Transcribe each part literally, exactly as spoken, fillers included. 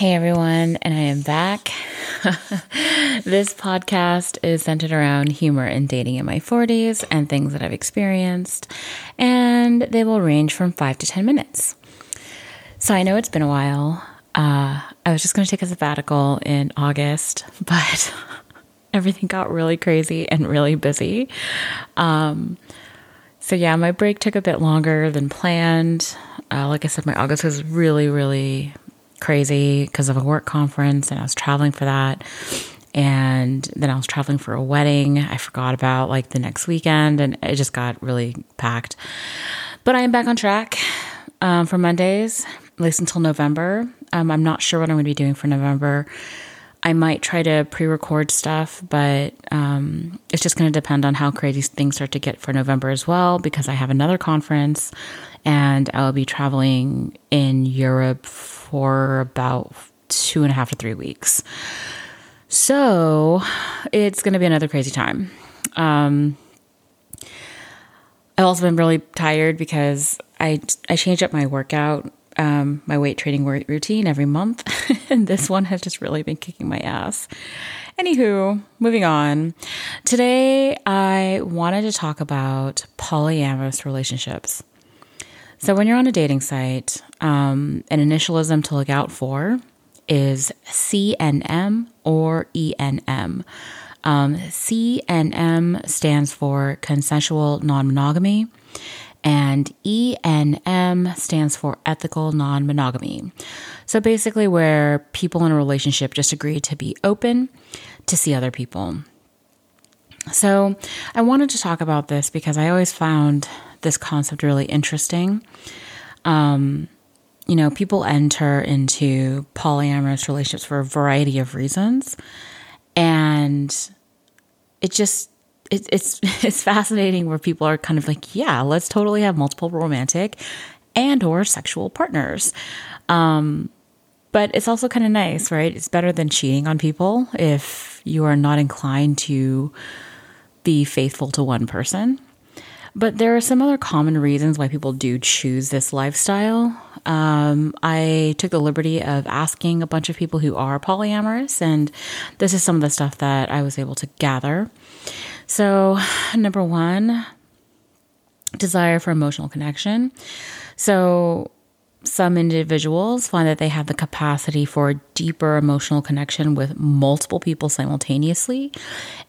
Hey everyone, and I am back. This podcast is centered around humor and dating in my forties and things that I've experienced, and they will range from five to ten minutes. So I know it's been a while. Uh, I was just going to take a sabbatical in August, but everything got really crazy and really busy. Um, so yeah, my break took a bit longer than planned. Uh, like I said, my August was really, really crazy because of a work conference, and I was traveling for that, and then I was traveling for a wedding. I forgot about like the next weekend, and it just got really packed. But I am back on track um, for Mondays, at least until November. Um, I'm not sure what I'm going to be doing for November. I might try to pre-record stuff, but um, it's just going to depend on how crazy things start to get for November as well, because I have another conference and I'll be traveling in Europe for about two and a half to three weeks. So it's going to be another crazy time. Um, I've also been really tired because I, I changed up my workout Um, my weight training routine every month, and this one has just really been kicking my ass. Anywho, moving on. Today, I wanted to talk about polyamorous relationships. So when you're on a dating site, um, an initialism to look out for is C N M or E N M. Um, C N M stands for consensual non-monogamy, and E N M stands for ethical non-monogamy. So basically where people in a relationship just agree to be open to see other people. So I wanted to talk about this because I always found this concept really interesting. Um, you know, people enter into polyamorous relationships for a variety of reasons. And it just... It, it's it's fascinating where people are kind of like, yeah, let's totally have multiple romantic and or sexual partners. Um, but it's also kind of nice, right? It's better than cheating on people if you are not inclined to be faithful to one person. But there are some other common reasons why people do choose this lifestyle. Um, I took the liberty of asking a bunch of people who are polyamorous, and this is some of the stuff that I was able to gather. So number one, desire for emotional connection. So some individuals find that they have the capacity for a deeper emotional connection with multiple people simultaneously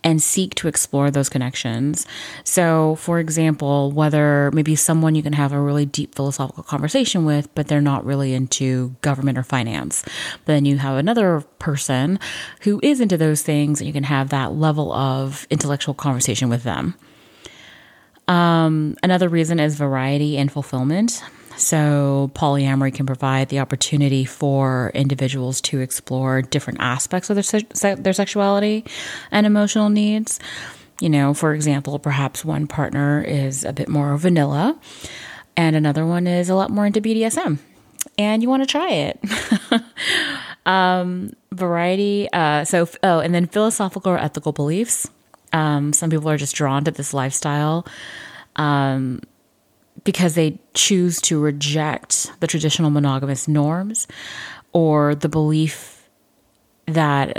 and seek to explore those connections. So, for example, whether maybe someone you can have a really deep philosophical conversation with, but they're not really into government or finance. Then you have another person who is into those things, and you can have that level of intellectual conversation with them. Um, another reason is variety and fulfillment. So polyamory can provide the opportunity for individuals to explore different aspects of their, se- their sexuality and emotional needs. You know, for example, perhaps one partner is a bit more vanilla and another one is a lot more into B D S M, and you want to try it. um, variety. Uh, so, oh, and then philosophical or ethical beliefs. Um, some people are just drawn to this lifestyle, um, because they choose to reject the traditional monogamous norms, or the belief that,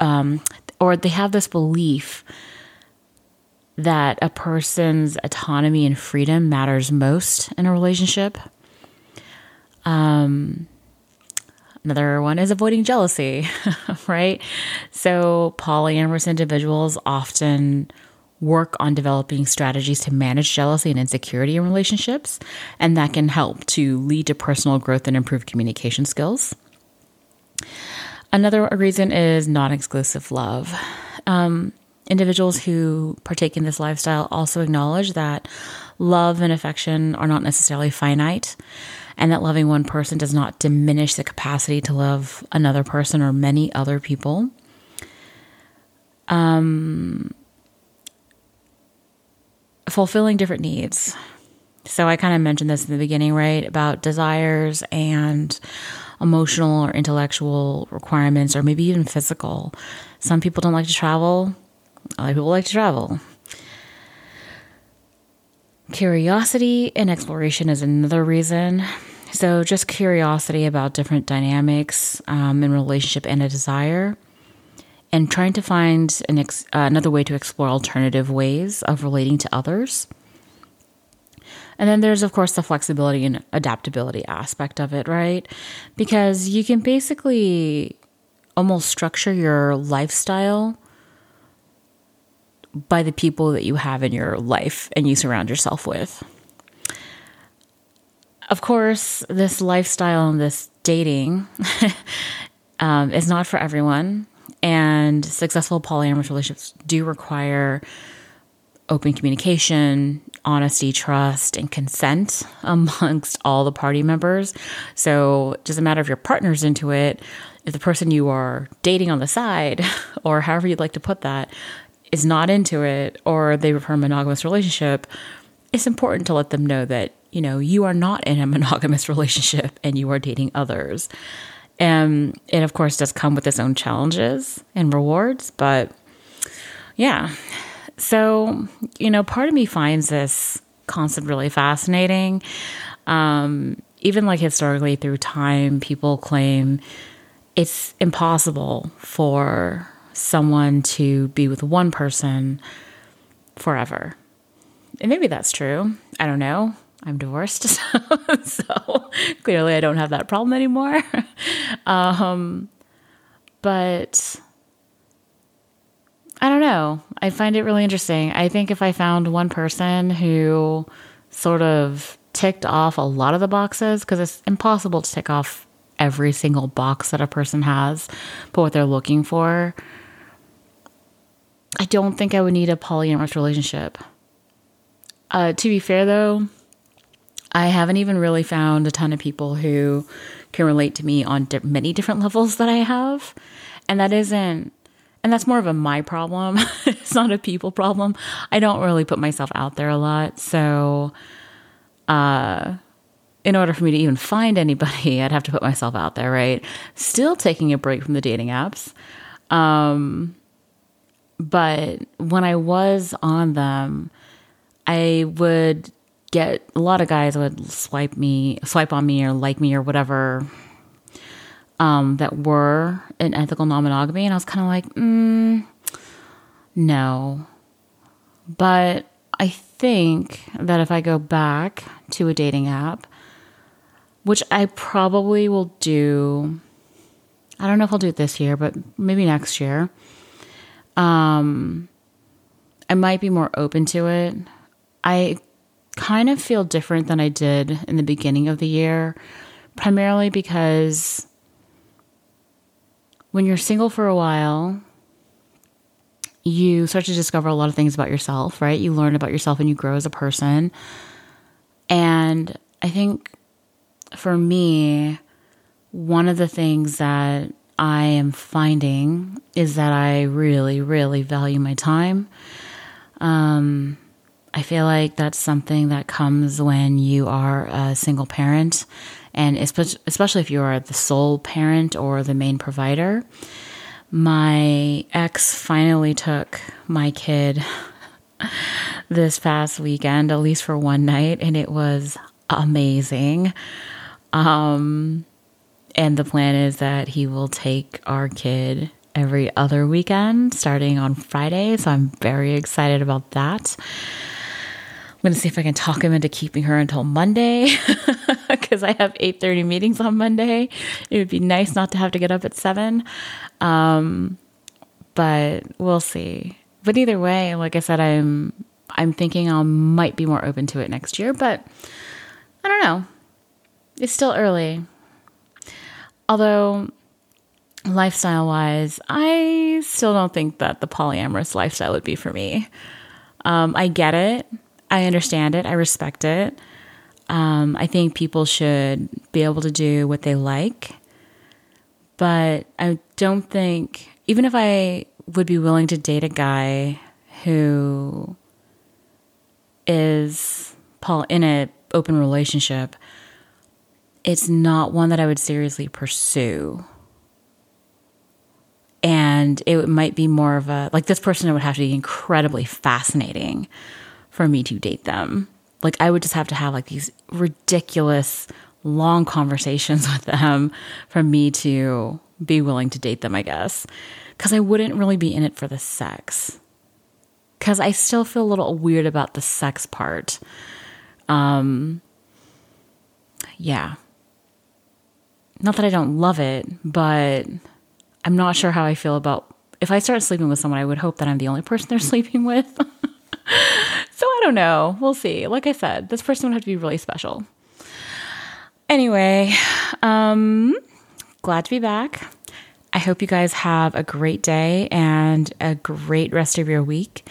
um, or they have this belief that a person's autonomy and freedom matters most in a relationship. Um, another one is avoiding jealousy, right? So polyamorous individuals often work on developing strategies to manage jealousy and insecurity in relationships, and that can help to lead to personal growth and improve communication skills. Another reason is non-exclusive love. Um, individuals who partake in this lifestyle also acknowledge that love and affection are not necessarily finite, and that loving one person does not diminish the capacity to love another person or many other people. Um... Fulfilling different needs. So I kind of mentioned this in the beginning, right? About desires and emotional or intellectual requirements, or maybe even physical. Some people don't like to travel. Other people like to travel. Curiosity and exploration is another reason. So just curiosity about different dynamics um, in relationship and a desire, and trying to find an ex- uh, another way to explore alternative ways of relating to others. And then there's, of course, the flexibility and adaptability aspect of it, right? Because you can basically almost structure your lifestyle by the people that you have in your life and you surround yourself with. Of course, this lifestyle and this dating um, is not for everyone. And successful polyamorous relationships do require open communication, honesty, trust, and consent amongst all the party members. So it doesn't matter if your partner's into it, if the person you are dating on the side, or however you'd like to put that, is not into it, or they prefer a monogamous relationship, it's important to let them know that, you know, you are not in a monogamous relationship and you are dating others. And it, of course, does come with its own challenges and rewards, but yeah. So, you know, part of me finds this concept really fascinating. Um, even like historically through time, people claim it's impossible for someone to be with one person forever. And maybe that's true. I don't know. I'm divorced, so, so clearly I don't have that problem anymore. Um, but I don't know. I find it really interesting. I think if I found one person who sort of ticked off a lot of the boxes, because it's impossible to tick off every single box that a person has, but what they're looking for, I don't think I would need a polyamorous relationship. Uh, to be fair, though, I haven't even really found a ton of people who can relate to me on di- many different levels that I have. And that isn't, and that's more of a my problem. It's not a people problem. I don't really put myself out there a lot. So uh, in order for me to even find anybody, I'd have to put myself out there, right? Still taking a break from the dating apps. Um, but when I was on them, I would get a lot of guys would swipe me, swipe on me or like me or whatever um, that were in ethical non-monogamy. And I was kind of like, mm, no. But I think that if I go back to a dating app, which I probably will do, I don't know if I'll do it this year, but maybe next year, um, I might be more open to it. I kind of feel different than I did in the beginning of the year, primarily because when you're single for a while, you start to discover a lot of things about yourself, right? You learn about yourself and you grow as a person. And I think for me, one of the things that I am finding is that I really, really value my time. Um, I feel like that's something that comes when you are a single parent, and especially if you are the sole parent or the main provider. My ex finally took my kid this past weekend, at least for one night, and it was amazing. Um, and the plan is that he will take our kid every other weekend starting on Friday, so I'm very excited about that. I'm going to see if I can talk him into keeping her until Monday because I have eight thirty meetings on Monday. It would be nice not to have to get up at seven. Um, but we'll see. But either way, like I said, I'm I'm thinking I might be more open to it next year, but I don't know. It's still early. Although lifestyle-wise, I still don't think that the polyamorous lifestyle would be for me. Um, I get it. I understand it. I respect it. Um, I think people should be able to do what they like. But I don't think, even if I would be willing to date a guy who is Paul in an open relationship, it's not one that I would seriously pursue. And it might be more of a, like, this person would have to be incredibly fascinating for me to date them. Like, I would just have to have like these ridiculous long conversations with them for me to be willing to date them, I guess, because I wouldn't really be in it for the sex, because I still feel a little weird about the sex part. Um, yeah. Not that I don't love it, but I'm not sure how I feel about, if I start sleeping with someone, I would hope that I'm the only person they're sleeping with. So I don't know. We'll see. Like I said, this person would have to be really special. Anyway, um, glad to be back. I hope you guys have a great day and a great rest of your week.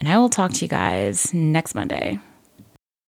And I will talk to you guys next Monday.